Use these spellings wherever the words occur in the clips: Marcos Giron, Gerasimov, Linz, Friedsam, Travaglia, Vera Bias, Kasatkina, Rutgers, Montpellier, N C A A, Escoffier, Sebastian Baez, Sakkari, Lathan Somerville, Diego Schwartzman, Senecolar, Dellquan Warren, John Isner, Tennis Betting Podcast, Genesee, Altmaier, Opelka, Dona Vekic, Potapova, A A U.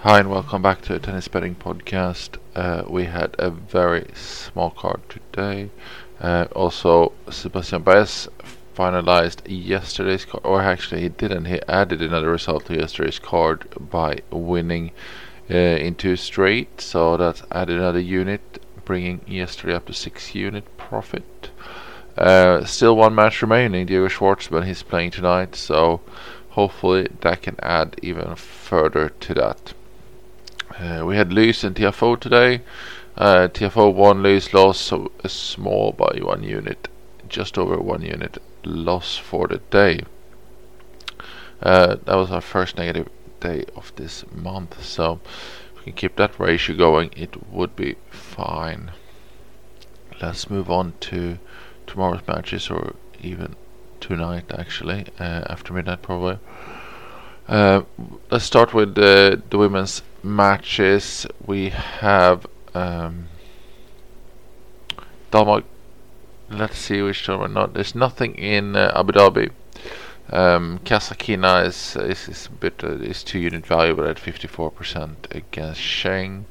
Hi and welcome back to the Tennis Betting Podcast. We had a very small card today. Also, Sebastian Baez finalized yesterday's card, or actually he didn't. He added another result to yesterday's card by winning in two straight. So that's added another unit, bringing yesterday up to 6 unit profit. Still one match remaining. Diego Schwartzman, he's playing tonight, so hopefully that can add even further to that. We had Luis and TFO today. TFO won, Luis lost, so a small by 1 unit, just over 1 unit loss for the day. That was our first negative day of this month, so if we can keep that ratio going, it would be fine. Let's move on to tomorrow's matches, or even tonight actually, after midnight probably. Let's start with the women's matches. We have Dalmog. Let's see which tournament. Not there's nothing in Abu Dhabi. Kasatkina is a bit is 2 unit valuable at 54% against Sheng.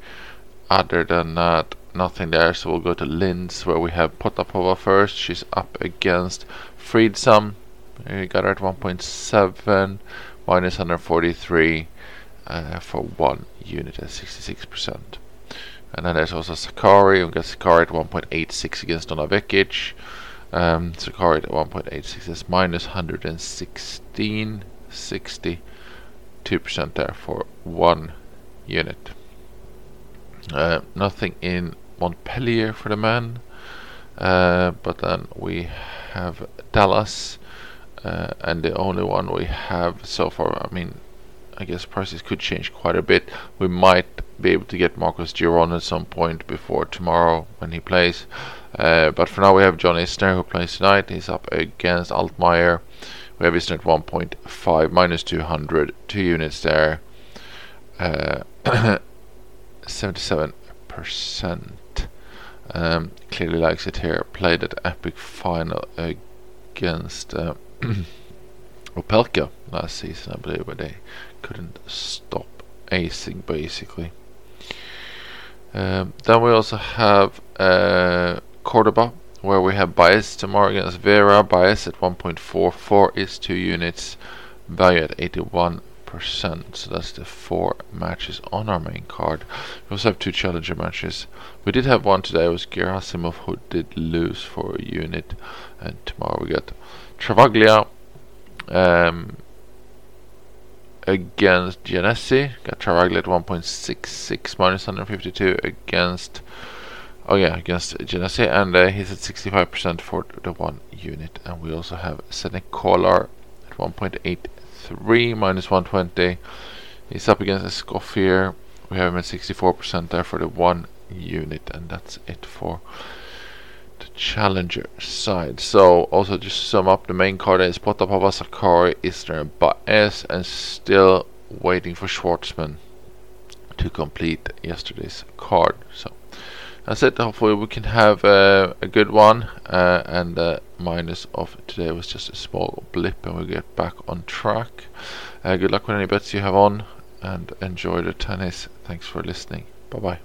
Other than that, nothing there. So we'll go to Linz, where we have Potapova first. She's up against Friedsam. We got her at 1.7 minus 143 for 1 unit at 66%. And then there's also Sakkari. We've got Sakkari at 1.86 against Dona Vekic. Sakkari at 1.86 is minus 116, 62% there for 1 unit. Nothing in Montpellier for the men. But then we have Dallas, and the only one we have so far. I mean, I guess prices could change quite a bit. We might be able to get Marcos Giron at some point before tomorrow when he plays. But for now we have John Isner, who plays tonight. He's up against Altmaier. We have Isner at 1.5 minus 200, 2 units there, 77%. Clearly likes it here. Played at epic final against Opelka last season, I believe, where they couldn't stop acing basically. Then we also have Cordoba, where we have Baez tomorrow against Vera. Bias at 1.44 is 2 units, value at 81%. So that's the 4 matches on our main card. We also have 2 challenger matches. We did have one today. It was Gerasimov, who did lose for 1 unit, and tomorrow we got Travaglia against Genesee. Got Travaglia at 1.66 minus 152 against Genesee, and he's at 65% for the 1 unit. And we also have Senecolar at 1.83 minus 120. He's up against Escoffier. We have him at 64% there for the 1 unit, and that's it for the challenger side. So also just to sum up, the main card is Potapova, Sakkari, Isner and Baez, and still waiting for Schwartzman to complete yesterday's card. So that's it. Hopefully we can have a good one, and the minus of today was just a small blip, and we'll get back on track. Good luck with any bets you have on, and enjoy the tennis. Thanks for listening. Bye bye.